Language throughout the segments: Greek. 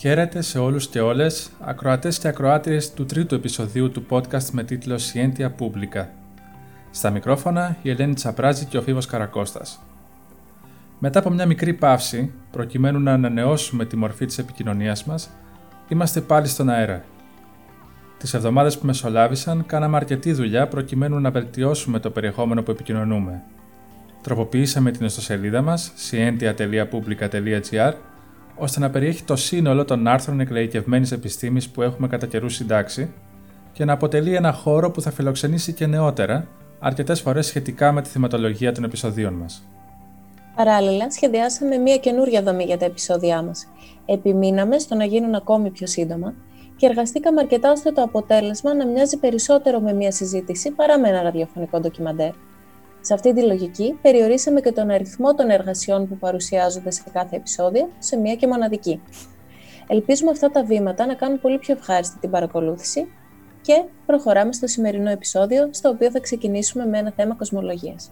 Χαίρετε σε όλους και όλες, ακροατές και ακροάτριες του τρίτου επεισοδίου του podcast με τίτλο Scientia Publica. Στα μικρόφωνα η Ελένη Τσαπράζη και ο Φίβος Καρακώστας. Μετά από μια μικρή παύση, προκειμένου να ανανεώσουμε τη μορφή της επικοινωνίας μας, είμαστε πάλι στον αέρα. Τις εβδομάδες που μεσολάβησαν, κάναμε αρκετή δουλειά προκειμένου να βελτιώσουμε το περιεχόμενο που επικοινωνούμε. Τροποποιήσαμε την ιστοσελίδα μας, scientia.publica.gr, ώστε να περιέχει το σύνολο των άρθρων εκλαικευμένης επιστήμης που έχουμε κατά καιρούς συντάξει και να αποτελεί ένα χώρο που θα φιλοξενήσει και νεότερα, αρκετές φορές σχετικά με τη θεματολογία των επεισοδίων μας. Παράλληλα, σχεδιάσαμε μια καινούρια δομή για τα επεισόδια μας. Επιμείναμε στο να γίνουν ακόμη πιο σύντομα και εργαστήκαμε αρκετά ώστε το αποτέλεσμα να μοιάζει περισσότερο με μια συζήτηση παρά με ένα ραδιοφωνικό ντοκιμαντέρ. Σε αυτή τη λογική, περιορίσαμε και τον αριθμό των εργασιών που παρουσιάζονται σε κάθε επεισόδιο σε μία και μοναδική. Ελπίζουμε αυτά τα βήματα να κάνουν πολύ πιο ευχάριστη την παρακολούθηση και προχωράμε στο σημερινό επεισόδιο, στο οποίο θα ξεκινήσουμε με ένα θέμα κοσμολογίας.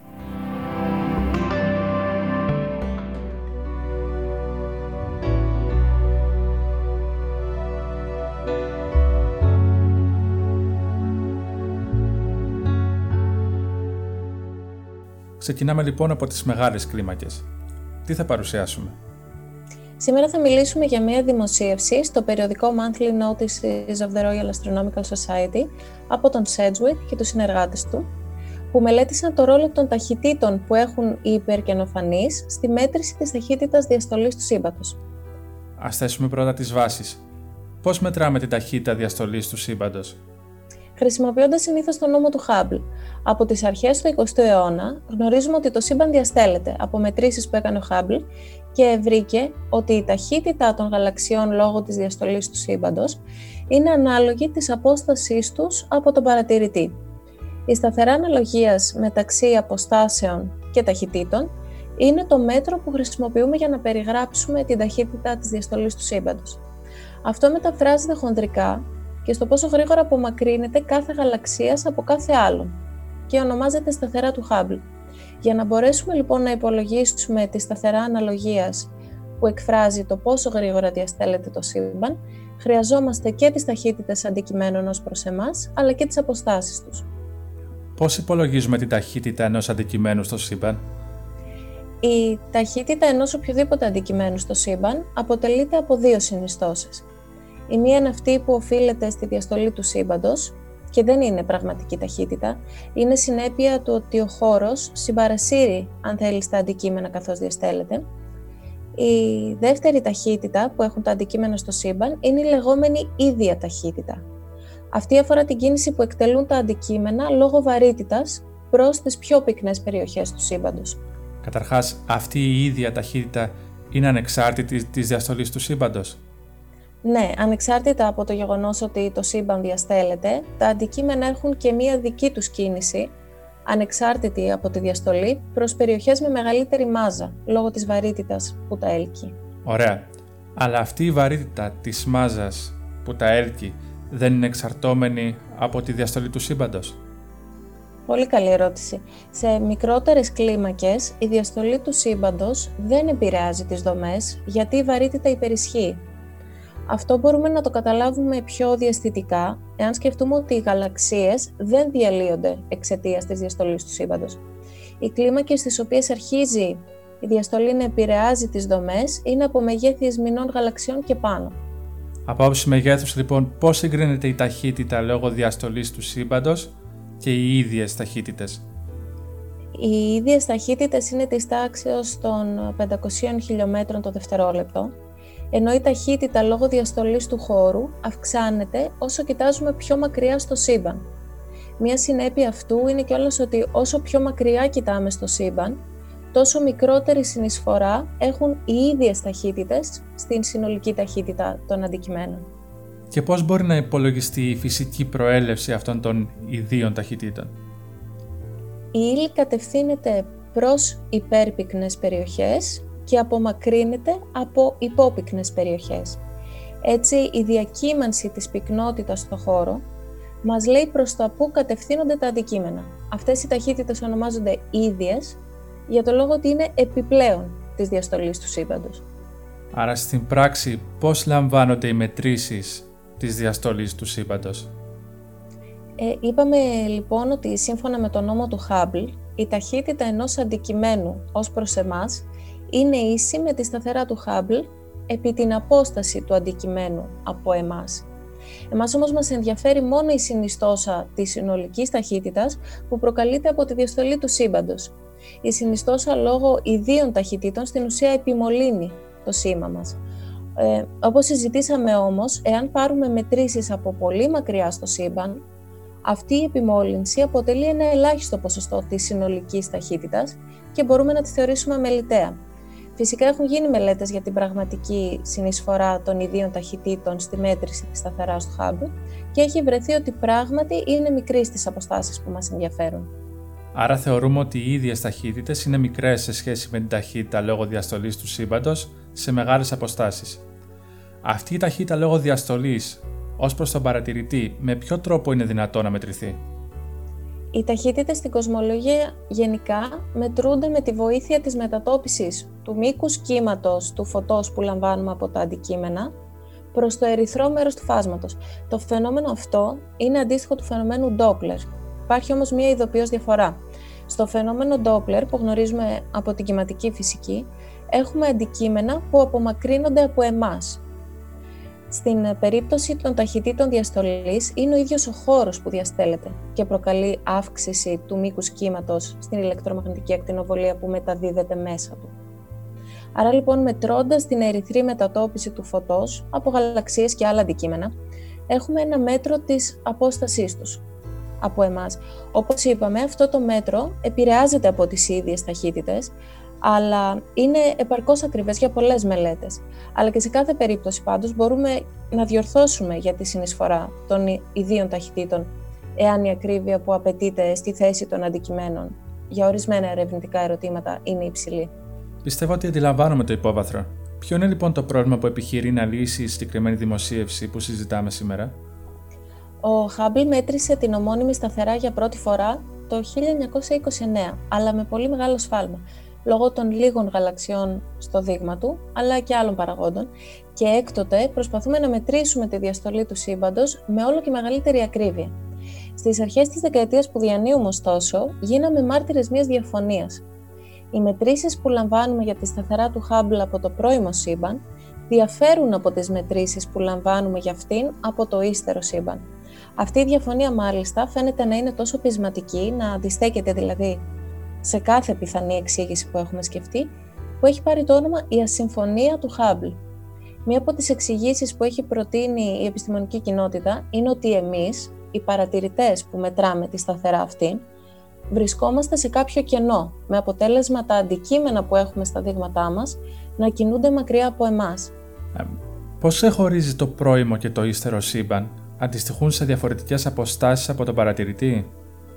Ξεκινάμε λοιπόν από τις μεγάλες κλίμακες. Τι θα παρουσιάσουμε? Σήμερα θα μιλήσουμε για μια δημοσίευση στο περιοδικό Monthly Notices of the Royal Astronomical Society από τον Sedgwick και τους συνεργάτες του, που μελέτησαν το ρόλο των ταχυτήτων που έχουν οι υπερκαινοφανείς στη μέτρηση της ταχύτητας διαστολής του σύμπαντος. Ας θέσουμε πρώτα τις βάσεις. Πώς μετράμε την ταχύτητα διαστολής του σύμπαντος? Χρησιμοποιώντας συνήθως τον νόμο του Hubble. Από τις αρχές του 20ου αιώνα, γνωρίζουμε ότι το σύμπαν διαστέλλεται από μετρήσεις που έκανε ο Hubble και βρήκε ότι η ταχύτητα των γαλαξιών λόγω της διαστολής του σύμπαντος είναι ανάλογη της απόστασής τους από τον παρατηρητή. Η σταθερά αναλογία μεταξύ αποστάσεων και ταχυτήτων είναι το μέτρο που χρησιμοποιούμε για να περιγράψουμε την ταχύτητα της διαστολής του σύμπαντος. Αυτό μεταφράζεται χοντρικά και στο πόσο γρήγορα απομακρύνεται κάθε γαλαξίας από κάθε άλλον και ονομάζεται σταθερά του Hubble. Για να μπορέσουμε λοιπόν να υπολογίσουμε τη σταθερά αναλογίας που εκφράζει το πόσο γρήγορα διαστέλλεται το σύμπαν, χρειαζόμαστε και τις ταχύτητες αντικειμένων ως προς εμάς, αλλά και τις αποστάσεις τους. Πώς υπολογίζουμε την ταχύτητα ενός αντικειμένου στο σύμπαν? Η ταχύτητα ενός οποιοδήποτε αντικειμένου στο σύμπαν αποτελείται από δύο συνιστώσεις. Η μία είναι αυτή που οφείλεται στη διαστολή του σύμπαντος και δεν είναι πραγματική ταχύτητα. Είναι συνέπεια του ότι ο χώρος συμπαρασύρει, αν θέλει, στα αντικείμενα καθώς διαστέλλεται. Η δεύτερη ταχύτητα που έχουν τα αντικείμενα στο σύμπαν είναι η λεγόμενη ίδια ταχύτητα. Αυτή αφορά την κίνηση που εκτελούν τα αντικείμενα λόγω βαρύτητας προς τις πιο πυκνές περιοχές του σύμπαντος. Καταρχάς, αυτή η ίδια ταχύτητα είναι ανεξάρτητη της διαστολής του σύμπαντος? Ναι, ανεξάρτητα από το γεγονός ότι το σύμπαν διαστέλλεται, τα αντικείμενα έχουν και μία δική τους κίνηση, ανεξάρτητη από τη διαστολή, προς περιοχές με μεγαλύτερη μάζα, λόγω της βαρύτητας που τα έλκει. Ωραία. Αλλά αυτή η βαρύτητα της μάζας που τα έλκει δεν είναι εξαρτώμενη από τη διαστολή του σύμπαντος? Πολύ καλή ερώτηση. Σε μικρότερες κλίμακες, η διαστολή του σύμπαντος δεν επηρεάζει τις δομές, γιατί η βαρύτητα υπερισχύει. Αυτό μπορούμε να το καταλάβουμε πιο διαστητικά, εάν σκεφτούμε ότι οι γαλαξίες δεν διαλύονται εξαιτίας της διαστολής του σύμπαντος. Οι κλίμακες στις οποίες αρχίζει η διαστολή να επηρεάζει τις δομές είναι από μεγέθη ισμηνών γαλαξιών και πάνω. Από άποψη μεγέθους, λοιπόν, πώς συγκρίνεται η ταχύτητα λόγω διαστολής του σύμπαντος και οι ίδιες ταχύτητες? Οι ίδιες ταχύτητες είναι της τάξεως των 500 χιλιόμετρων το δευτερόλεπτο, ενώ η ταχύτητα λόγω διαστολής του χώρου αυξάνεται όσο κοιτάζουμε πιο μακριά στο σύμπαν. Μία συνέπεια αυτού είναι κιόλας ότι όσο πιο μακριά κοιτάμε στο σύμπαν, τόσο μικρότερη συνεισφορά έχουν οι ίδιες ταχύτητες στην συνολική ταχύτητα των αντικειμένων. Και πώς μπορεί να υπολογιστεί η φυσική προέλευση αυτών των ιδίων ταχυτήτων? Η ύλη κατευθύνεται προς υπέρπυκνες περιοχές και απομακρύνεται από υπόπυκνες περιοχές. Έτσι, η διακύμανση της πυκνότητας στο χώρο μας λέει προς τα πού κατευθύνονται τα αντικείμενα. Αυτές οι ταχύτητες ονομάζονται ίδιες για το λόγο ότι είναι επιπλέον της διαστολής του σύμπαντος. Άρα στην πράξη πώς λαμβάνονται οι μετρήσεις της διαστολής του σύμπαντος? Είπαμε λοιπόν ότι σύμφωνα με τον νόμο του Hubble, η ταχύτητα ενός αντικειμένου ως προς εμάς είναι ίση με τη σταθερά του Hubble επί την απόσταση του αντικειμένου από εμάς. Εμάς όμως μας ενδιαφέρει μόνο η συνιστόσα της συνολικής ταχύτητας που προκαλείται από τη διαστολή του σύμπαντος. Η συνιστόσα λόγω ιδίων ταχυτήτων στην ουσία επιμολύνει το σήμα μας. Όπως συζητήσαμε όμως, εάν πάρουμε μετρήσεις από πολύ μακριά στο σύμπαν, αυτή η επιμόλυνση αποτελεί ένα ελάχιστο ποσοστό της συνολικής ταχύτητας και μπορούμε να τη θεωρήσουμε αμεληταία. Φυσικά έχουν γίνει μελέτες για την πραγματική συνεισφορά των ιδίων ταχυτήτων στη μέτρηση της σταθεράς του Hubble και έχει βρεθεί ότι πράγματι είναι μικρές τις αποστάσεις που μας ενδιαφέρουν. Άρα θεωρούμε ότι οι ίδιες ταχύτητες είναι μικρές σε σχέση με την ταχύτητα λόγω διαστολής του σύμπαντος σε μεγάλες αποστάσεις. Αυτή η ταχύτητα λόγω διαστολής ως προς τον παρατηρητή, με ποιο τρόπο είναι δυνατό να μετρηθεί? Οι ταχύτητες στην κοσμολογία γενικά μετρούνται με τη βοήθεια της μετατόπισης του μήκους κύματος του φωτός που λαμβάνουμε από τα αντικείμενα προς το ερυθρό μέρος του φάσματος. Το φαινόμενο αυτό είναι αντίστοιχο του φαινομένου Doppler. Υπάρχει όμως μία ειδοποιώς διαφορά. Στο φαινόμενο Doppler που γνωρίζουμε από την κυματική φυσική, έχουμε αντικείμενα που απομακρύνονται από εμάς. Στην περίπτωση των ταχυτήτων διαστολής είναι ο ίδιος ο χώρος που διαστέλλεται και προκαλεί αύξηση του μήκους κύματος στην ηλεκτρομαγνητική ακτινοβολία που μεταδίδεται μέσα του. Άρα λοιπόν, μετρώντας την ερυθρή μετατόπιση του φωτός από γαλαξίες και άλλα αντικείμενα, έχουμε ένα μέτρο της απόστασής τους από εμάς. Όπως είπαμε, αυτό το μέτρο επηρεάζεται από τις ίδιες ταχύτητες, αλλά είναι επαρκώς ακριβές για πολλές μελέτες. Αλλά και σε κάθε περίπτωση πάντως μπορούμε να διορθώσουμε για τη συνεισφορά των ιδίων ταχυτήτων, εάν η ακρίβεια που απαιτείται στη θέση των αντικειμένων για ορισμένα ερευνητικά ερωτήματα είναι υψηλή. Πιστεύω ότι αντιλαμβάνομαι το υπόβαθρο. Ποιο είναι λοιπόν το πρόβλημα που επιχειρεί να λύσει η συγκεκριμένη δημοσίευση που συζητάμε σήμερα? Ο Hubble μέτρησε την ομώνυμη σταθερά για πρώτη φορά το 1929, αλλά με πολύ μεγάλο σφάλμα, λόγω των λίγων γαλαξιών στο δείγμα του, αλλά και άλλων παραγόντων, και έκτοτε προσπαθούμε να μετρήσουμε τη διαστολή του σύμπαντος με όλο και μεγαλύτερη ακρίβεια. Στις αρχές της δεκαετίας που διανύουμε, ωστόσο, γίναμε μάρτυρες μιας διαφωνίας. Οι μετρήσεις που λαμβάνουμε για τη σταθερά του Hubble από το πρώιμο σύμπαν διαφέρουν από τις μετρήσεις που λαμβάνουμε για αυτήν από το ύστερο σύμπαν. Αυτή η διαφωνία, μάλιστα, φαίνεται να είναι τόσο πεισματική, να αντιστέκεται δηλαδή σε κάθε πιθανή εξήγηση που έχουμε σκεφτεί, που έχει πάρει το όνομα η ασυμφωνία του Hubble. Μία από τις εξηγήσεις που έχει προτείνει η επιστημονική κοινότητα είναι ότι εμείς, οι παρατηρητές που μετράμε τη σταθερά αυτή, βρισκόμαστε σε κάποιο κενό, με αποτέλεσμα τα αντικείμενα που έχουμε στα δείγματά μας να κινούνται μακριά από εμάς. Πώς ξεχωρίζει το πρώιμο και το ύστερο σύμπαν? Αντιστοιχούν σε διαφορετικές αποστάσεις από τον παρατηρητή?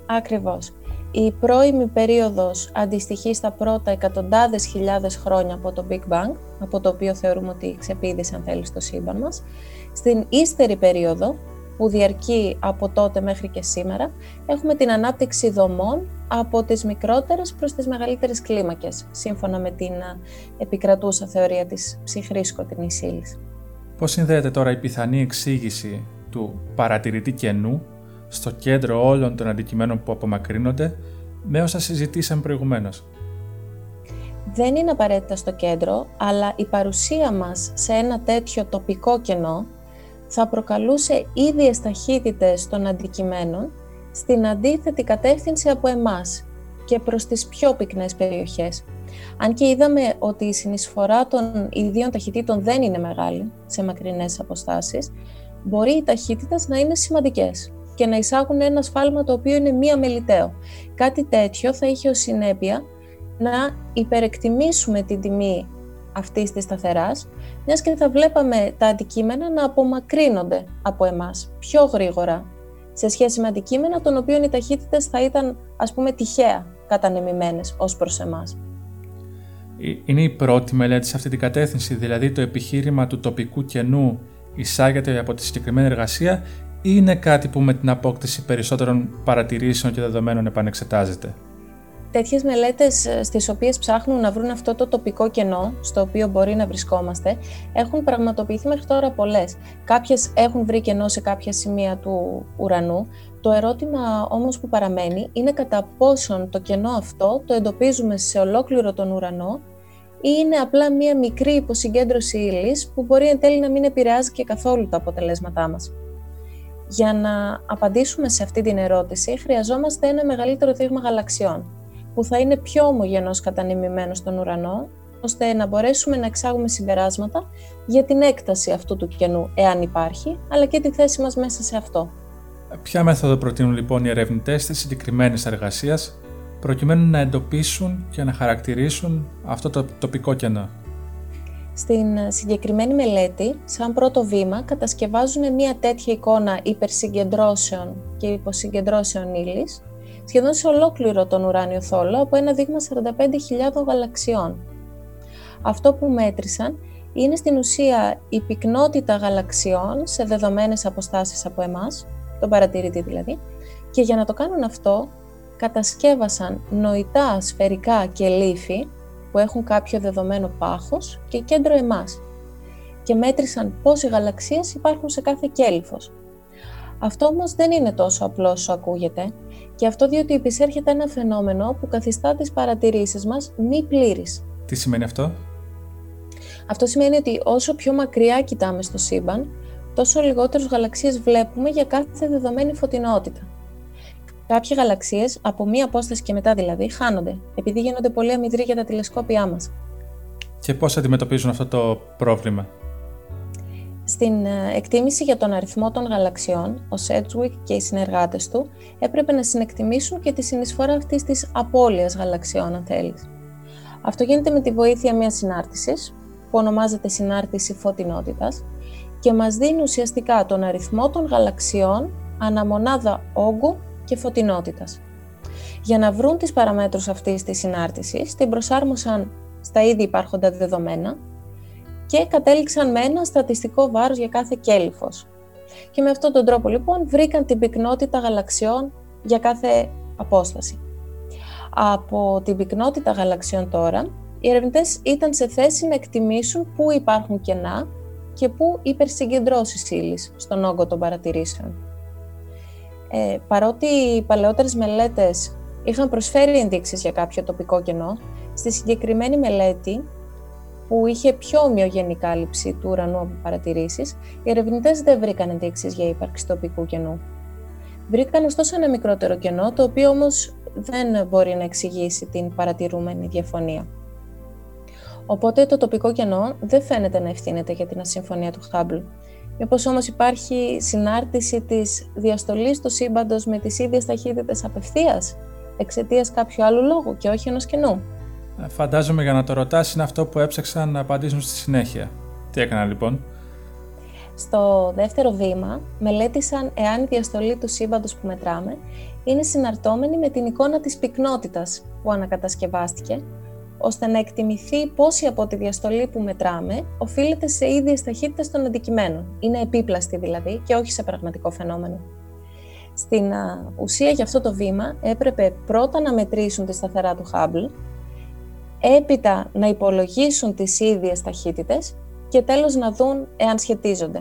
Ακριβώς. Η πρώιμη περίοδος αντιστοιχεί στα πρώτα εκατοντάδες χιλιάδες χρόνια από το Big Bang, από το οποίο θεωρούμε ότι ξεπήδησε, αν θέλει, το σύμπαν μας. Στην ύστερη περίοδο, που διαρκεί από τότε μέχρι και σήμερα, έχουμε την ανάπτυξη δομών από τις μικρότερες προς τις μεγαλύτερες κλίμακες, σύμφωνα με την επικρατούσα θεωρία της ψυχρής σκοτεινής ύλης. Πώς συνδέεται τώρα η πιθανή εξήγηση του παρατηρητή κενού στο κέντρο όλων των αντικειμένων που απομακρύνονται, με όσα συζητήσαμε προηγουμένως? Δεν είναι απαραίτητα στο κέντρο, αλλά η παρουσία μας σε ένα τέτοιο τοπικό κενό θα προκαλούσε ίδιες ταχύτητες των αντικειμένων στην αντίθετη κατεύθυνση από εμάς και προς τις πιο πυκνές περιοχές. Αν και είδαμε ότι η συνεισφορά των ιδίων ταχυτήτων δεν είναι μεγάλη σε μακρινές αποστάσεις, μπορεί οι ταχύτητες να είναι σημαντικές και να εισάγουν ένα σφάλμα το οποίο είναι μη αμεληταίο. Κάτι τέτοιο θα είχε ως συνέπεια να υπερεκτιμήσουμε την τιμή αυτής της σταθεράς, μιας και θα βλέπαμε τα αντικείμενα να απομακρύνονται από εμάς πιο γρήγορα σε σχέση με αντικείμενα των οποίων οι ταχύτητες θα ήταν, ας πούμε, τυχαία κατανεμημένες ως προς εμάς. Είναι η πρώτη μελέτη σε αυτή την κατεύθυνση, δηλαδή το επιχείρημα του τοπικού κενού εισάγεται από τη συγκεκριμένη εργασία, ή είναι κάτι που με την απόκτηση περισσότερων παρατηρήσεων και δεδομένων επανεξετάζεται? τέτοιες μελέτες στις οποίες ψάχνουν να βρουν αυτό το τοπικό κενό στο οποίο μπορεί να βρισκόμαστε έχουν πραγματοποιηθεί μέχρι τώρα πολλές. Κάποιες έχουν βρει κενό σε κάποια σημεία του ουρανού. Το ερώτημα όμως που παραμένει είναι κατά πόσον το κενό αυτό το εντοπίζουμε σε ολόκληρο τον ουρανό ή είναι απλά μία μικρή υποσυγκέντρωση ύλης που μπορεί εν τέλει να μην επηρεάζει και καθόλου τα αποτελέσματά μας. Για να απαντήσουμε σε αυτή την ερώτηση, χρειαζόμαστε ένα μεγαλύτερο δείγμα γαλαξιών, που θα είναι πιο ομογενώς κατανεμημένο στον ουρανό, ώστε να μπορέσουμε να εξάγουμε συμπεράσματα για την έκταση αυτού του κενού, εάν υπάρχει, αλλά και τη θέση μας μέσα σε αυτό. Ποια μέθοδο προτείνουν λοιπόν οι ερευνητές της συγκεκριμένης εργασίας, προκειμένου να εντοπίσουν και να χαρακτηρίσουν αυτό το τοπικό κενό? Στην συγκεκριμένη μελέτη, σαν πρώτο βήμα, κατασκευάζουν μια τέτοια εικόνα υπερσυγκεντρώσεων και υποσυγκεντρώσεων ύλης, σχεδόν σε ολόκληρο τον ουράνιο θόλο, από ένα δείγμα 45.000 γαλαξιών. Αυτό που μέτρησαν είναι στην ουσία η πυκνότητα γαλαξιών σε δεδομένες αποστάσεις από εμάς, τον παρατηρητή δηλαδή, και για να το κάνουν αυτό, κατασκεύασαν νοητά σφαιρικά και λήφη, που έχουν κάποιο δεδομένο πάχος και κέντρο εμάς, και μέτρησαν πόσες γαλαξίες υπάρχουν σε κάθε κέλυφος. Αυτό όμως δεν είναι τόσο απλό όσο ακούγεται, και αυτό διότι επισέρχεται ένα φαινόμενο που καθιστά τις παρατηρήσεις μας μη πλήρης. Τι σημαίνει αυτό? Αυτό σημαίνει ότι όσο πιο μακριά κοιτάμε στο σύμπαν, τόσο λιγότερες γαλαξίες βλέπουμε για κάθε δεδομένη φωτεινότητα. Κάποιοι γαλαξίες, από μία απόσταση και μετά δηλαδή, χάνονται, επειδή γίνονται πολύ αμυδροί για τα τηλεσκόπια μας. Και πώς αντιμετωπίζουν αυτό το πρόβλημα? Στην εκτίμηση για τον αριθμό των γαλαξιών, ο Sedgwick και οι συνεργάτες του έπρεπε να συνεκτιμήσουν και τη συνεισφορά αυτής της απώλειας γαλαξιών, αν θέλεις. Αυτό γίνεται με τη βοήθεια μιας συνάρτησης, που ονομάζεται συνάρτηση φωτεινότητας, και μας δίνει ουσιαστικά τον αριθμό των γαλαξιών αναμονάδα όγκου και φωτεινότητας. Για να βρουν τις παραμέτρους αυτής της συνάρτησης, την προσάρμοσαν στα ήδη υπάρχοντα δεδομένα και κατέληξαν με ένα στατιστικό βάρος για κάθε κέλυφος. Και με αυτόν τον τρόπο λοιπόν βρήκαν την πυκνότητα γαλαξιών για κάθε απόσταση. Από την πυκνότητα γαλαξιών τώρα, οι ερευνητές ήταν σε θέση να εκτιμήσουν πού υπάρχουν κενά και πού υπερσυγκεντρώσεις ύλης στον όγκο των παρατηρήσεων. Παρότι οι παλαιότερες μελέτες είχαν προσφέρει ενδείξεις για κάποιο τοπικό κενό, στη συγκεκριμένη μελέτη, που είχε πιο ομοιογενή κάλυψη του ουρανού από παρατηρήσεις, οι ερευνητές δεν βρήκαν ενδείξεις για ύπαρξη τοπικού κενού. Βρήκαν ωστόσο ένα μικρότερο κενό, το οποίο όμως δεν μπορεί να εξηγήσει την παρατηρούμενη διαφωνία. Οπότε το τοπικό κενό δεν φαίνεται να ευθύνεται για την ασυμφωνία του Hubble. Μήπως όμως υπάρχει συνάρτηση της διαστολής του σύμπαντος με τις ίδιες ταχύτητες απευθείας, εξαιτίας κάποιου άλλου λόγου και όχι ενός κενού? Φαντάζομαι για να το ρωτάς είναι αυτό που έψαξαν να απαντήσουν στη συνέχεια. Τι έκαναν λοιπόν? Στο δεύτερο βήμα, μελέτησαν εάν η διαστολή του σύμπαντος που μετράμε είναι συναρτώμενη με την εικόνα της πυκνότητας που ανακατασκευάστηκε, ώστε να εκτιμηθεί πόση από τη διαστολή που μετράμε οφείλεται σε ίδιες ταχύτητες των αντικειμένων. Είναι επίπλαστη δηλαδή και όχι σε πραγματικό φαινόμενο. Στην ουσία για αυτό το βήμα έπρεπε πρώτα να μετρήσουν τη σταθερά του Hubble, έπειτα να υπολογίσουν τις ίδιες ταχύτητες και τέλος να δουν εάν σχετίζονται.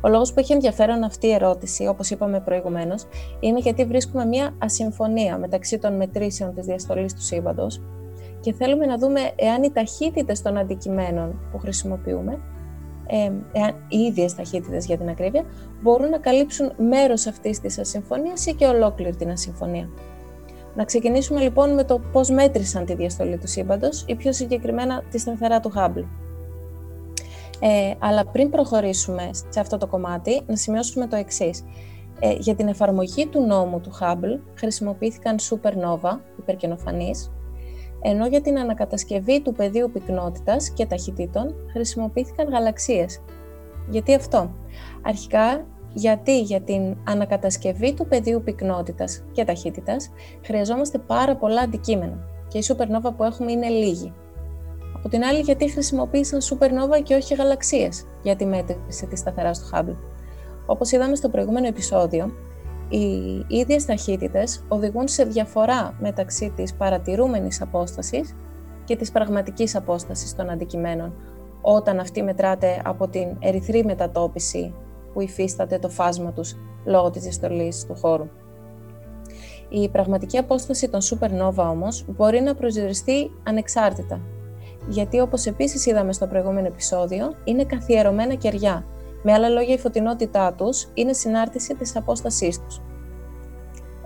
Ο λόγος που έχει ενδιαφέρον αυτή η ερώτηση, όπως είπαμε προηγουμένως, είναι γιατί βρίσκουμε μια ασυμφωνία μεταξύ των μετρήσεων της διαστολής του σύμπαντος και θέλουμε να δούμε εάν οι ταχύτητες των αντικειμένων που χρησιμοποιούμε, εάν οι ίδιες ταχύτητες για την ακρίβεια, μπορούν να καλύψουν μέρος αυτής της ασυμφωνίας ή και ολόκληρη την ασυμφωνία. Να ξεκινήσουμε λοιπόν με το πώς μέτρησαν τη διαστολή του σύμπαντος ή πιο συγκεκριμένα τη σταθερά του Hubble. Αλλά πριν προχωρήσουμε σε αυτό το κομμάτι, να σημειώσουμε το εξής. Για την εφαρμογή του νόμου του Hubble χρησιμοποιήθηκαν supernova, υπερκενοφανείς, ενώ για την ανακατασκευή του πεδίου πυκνότητας και ταχυτήτων χρησιμοποιήθηκαν γαλαξίες. Γιατί αυτό? Αρχικά, γιατί για την ανακατασκευή του πεδίου πυκνότητας και ταχύτητας χρειαζόμαστε πάρα πολλά αντικείμενα και η supernova που έχουμε είναι λίγη. Από την άλλη, γιατί χρησιμοποίησαν supernova και όχι γαλαξίες για τη μέτρηση της σταθεράς του Hubble? Όπως είδαμε στο προηγούμενο επεισόδιο, Οι ίδιες ταχύτητες οδηγούν σε διαφορά μεταξύ της παρατηρούμενης απόστασης και της πραγματικής απόστασης των αντικειμένων, όταν αυτή μετράται από την ερυθρή μετατόπιση που υφίσταται το φάσμα τους λόγω της διαστολής του χώρου. Η πραγματική απόσταση των supernova όμως μπορεί να προσδιοριστεί ανεξάρτητα, γιατί όπως επίσης είδαμε στο προηγούμενο επεισόδιο, είναι καθιερωμένα κεριά. Με άλλα λόγια, η φωτεινότητά τους είναι συνάρτηση της απόστασής τους.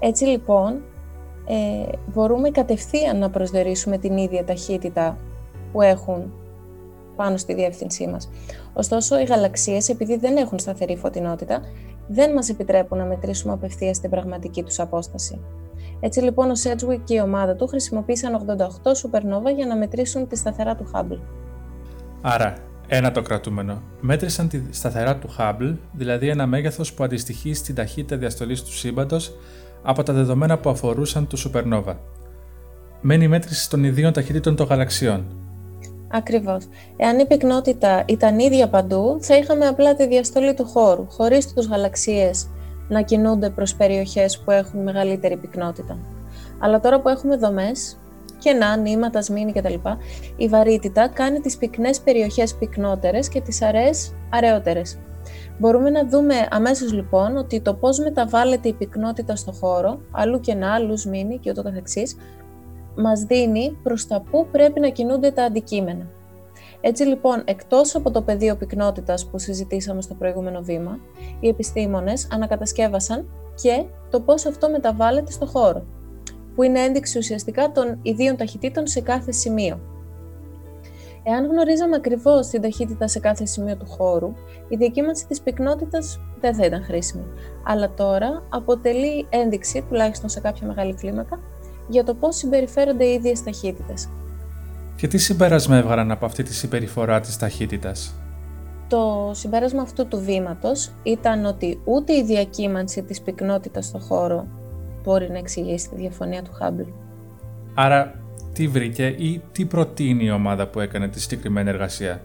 Έτσι λοιπόν, μπορούμε κατευθείαν να προσδιορίσουμε την ίδια ταχύτητα που έχουν πάνω στη διεύθυνσή μας. Ωστόσο, οι γαλαξίες, επειδή δεν έχουν σταθερή φωτεινότητα, δεν μας επιτρέπουν να μετρήσουμε απευθείας την πραγματική τους απόσταση. Έτσι λοιπόν, ο Sedgwick και η ομάδα του χρησιμοποίησαν 88 supernova για να μετρήσουν τη σταθερά του Hubble. Άρα, ένα το κρατούμενο. Μέτρησαν τη σταθερά του Hubble, δηλαδή ένα μέγεθος που αντιστοιχεί στην ταχύτητα διαστολής του σύμπαντος από τα δεδομένα που αφορούσαν του supernova. Μένει η μέτρηση των ιδίων ταχυτήτων των γαλαξιών. Ακριβώς. Εάν η πυκνότητα ήταν ίδια παντού, θα είχαμε απλά τη διαστολή του χώρου, χωρίς τους γαλαξίες να κινούνται προς περιοχές που έχουν μεγαλύτερη πυκνότητα. Αλλά τώρα που έχουμε δομές, κενά, νήματα, σμήνη κτλ., η βαρύτητα κάνει τις πυκνές περιοχές πυκνότερες και τις αραιές αραιότερες. Μπορούμε να δούμε αμέσως λοιπόν ότι το πώς μεταβάλλεται η πυκνότητα στο χώρο, αλλού κενά, αλλού σμήνη και ούτω καθεξής, μας δίνει προς τα που πρέπει να κινούνται τα αντικείμενα. Έτσι λοιπόν, εκτός από το πεδίο πυκνότητας που συζητήσαμε στο προηγούμενο βήμα, οι επιστήμονες ανακατασκεύασαν και το πώς αυτό μεταβάλλεται στο χώρο, που είναι ένδειξη ουσιαστικά των ιδίων ταχυτήτων σε κάθε σημείο. Εάν γνωρίζαμε ακριβώς την ταχύτητα σε κάθε σημείο του χώρου, η διακύμανση της πυκνότητας δεν θα ήταν χρήσιμη, αλλά τώρα αποτελεί ένδειξη, τουλάχιστον σε κάποια μεγάλη κλίμακα, για το πώς συμπεριφέρονται οι ίδιες ταχύτητες. Και τι συμπέρασμα έβγαλαν από αυτή τη συμπεριφορά της ταχύτητας? Το συμπέρασμα αυτού του βήματος ήταν ότι ούτε η διακύμανση της πυκνότητας στο χώρο μπορεί να εξηγήσει τη διαφωνία του Hubble. Άρα, τι βρήκε ή τι προτείνει η ομάδα που έκανε τη συγκεκριμένη εργασία,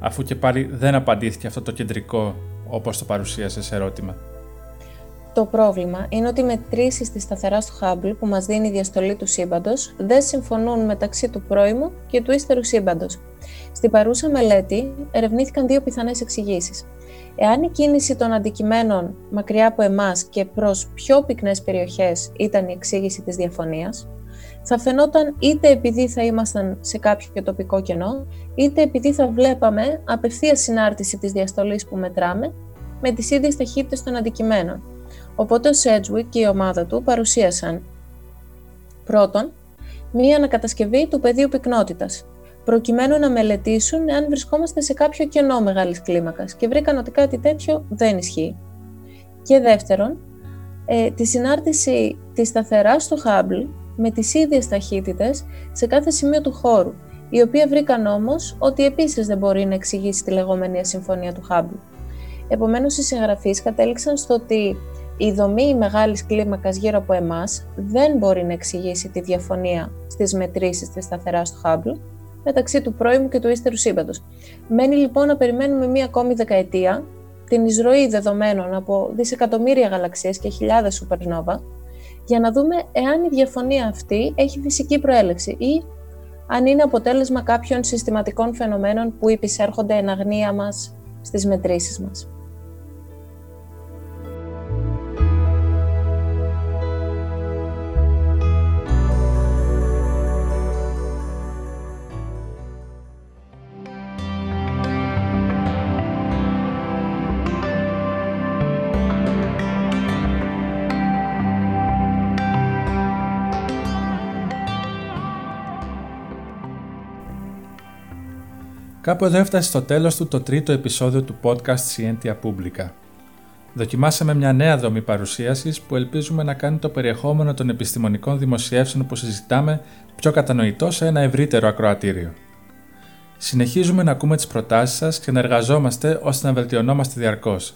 αφού και πάλι δεν απαντήθηκε αυτό το κεντρικό, όπως το παρουσίασε σε ερώτημα? Το πρόβλημα είναι ότι οι μετρήσεις της σταθεράς του Hubble που μας δίνει η διαστολή του σύμπαντος δεν συμφωνούν μεταξύ του πρώιμου και του ύστερου σύμπαντος. Στην παρούσα μελέτη ερευνήθηκαν δύο πιθανές εξηγήσεις. Εάν η κίνηση των αντικειμένων μακριά από εμάς και προς πιο πυκνές περιοχές ήταν η εξήγηση της διαφωνίας, θα φαινόταν είτε επειδή θα ήμασταν σε κάποιο τοπικό κενό, είτε επειδή θα βλέπαμε απευθείας συνάρτηση της διαστολής που μετράμε με τις ίδιες ταχύτητες των αντικειμένων. Οπότε ο Sedgwick και η ομάδα του παρουσίασαν πρώτον μία ανακατασκευή του πεδίου πυκνότητας, προκειμένου να μελετήσουν αν βρισκόμαστε σε κάποιο κενό μεγάλης κλίμακας και βρήκαν ότι κάτι τέτοιο δεν ισχύει. Και δεύτερον, τη συνάρτηση της σταθεράς του Hubble με τις ίδιες ταχύτητες σε κάθε σημείο του χώρου, η οποία βρήκαν όμως ότι επίσης δεν μπορεί να εξηγήσει τη λεγόμενη ασυμφωνία του Hubble. Επομένως, οι συγγραφείς κατέληξαν στο ότι η δομή μεγάλης κλίμακας γύρω από εμάς δεν μπορεί να εξηγήσει τη διαφωνία στις μετρήσεις της σταθεράς του Hubble μεταξύ του πρώιμου και του ύστερου σύμπαντος. Μένει λοιπόν να περιμένουμε μία ακόμη δεκαετία την εισρωή δεδομένων από δισεκατομμύρια γαλαξίες και χιλιάδες supernova για να δούμε εάν η διαφωνία αυτή έχει φυσική προέλευση ή αν είναι αποτέλεσμα κάποιων συστηματικών φαινομένων που υπησέρχονται εν αγνία μας στις μετρήσεις μας. Κάπου εδώ έφτασε στο τέλος του το τρίτο επεισόδιο του podcast Scientia Publica. Δοκιμάσαμε μια νέα δομή παρουσίασης που ελπίζουμε να κάνει το περιεχόμενο των επιστημονικών δημοσιεύσεων που συζητάμε πιο κατανοητό σε ένα ευρύτερο ακροατήριο. Συνεχίζουμε να ακούμε τις προτάσεις σας και να εργαζόμαστε ώστε να βελτιωνόμαστε διαρκώς.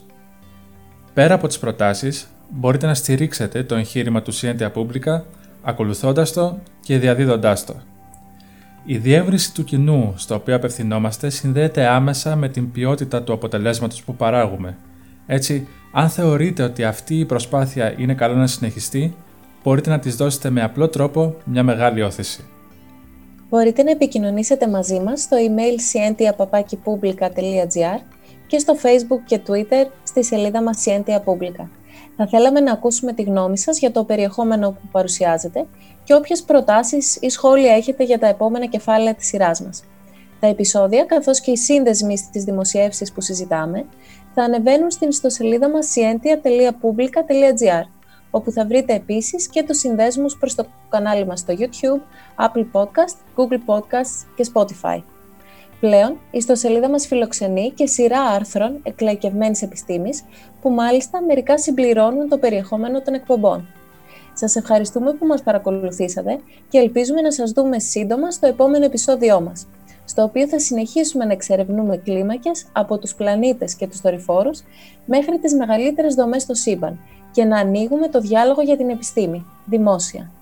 Πέρα από τις προτάσεις, μπορείτε να στηρίξετε το εγχείρημα του Scientia Publica ακολουθώντας το και διαδίδοντάς το. Η διεύρυνση του κοινού στο οποίο απευθυνόμαστε συνδέεται άμεσα με την ποιότητα του αποτελέσματος που παράγουμε. Έτσι, Αν θεωρείτε ότι αυτή η προσπάθεια είναι καλό να συνεχιστεί, μπορείτε να της δώσετε με απλό τρόπο μια μεγάλη όθηση. Μπορείτε να επικοινωνήσετε μαζί μας στο email scientia@publica.gr και στο Facebook και Twitter στη σελίδα μας Scientia Publica. Θα θέλαμε να ακούσουμε τη γνώμη σας για το περιεχόμενο που παρουσιάζετε και όποιες προτάσεις ή σχόλια έχετε για τα επόμενα κεφάλαια της σειράς μας. Τα επεισόδια, καθώς και οι σύνδεσμοι στις δημοσιεύσεις που συζητάμε, θα ανεβαίνουν στην ιστοσελίδα μας scientia.publica.gr, όπου θα βρείτε επίσης και τους συνδέσμους προς το κανάλι μας στο YouTube, Apple Podcast, Google Podcasts και Spotify. Πλέον, η ιστοσελίδα μας φιλοξενεί και σειρά άρθρων εκλαϊκευμένης επιστήμης, που μάλιστα μερικά συμπληρώνουν το περιεχόμενο των εκπομπών. Σας ευχαριστούμε που μας παρακολουθήσατε και ελπίζουμε να σας δούμε σύντομα στο επόμενο επεισόδιό μας, στο οποίο θα συνεχίσουμε να εξερευνούμε κλίμακες από τους πλανήτες και τους δορυφόρους μέχρι τις μεγαλύτερες δομές στο σύμπαν και να ανοίγουμε το διάλογο για την επιστήμη, δημόσια.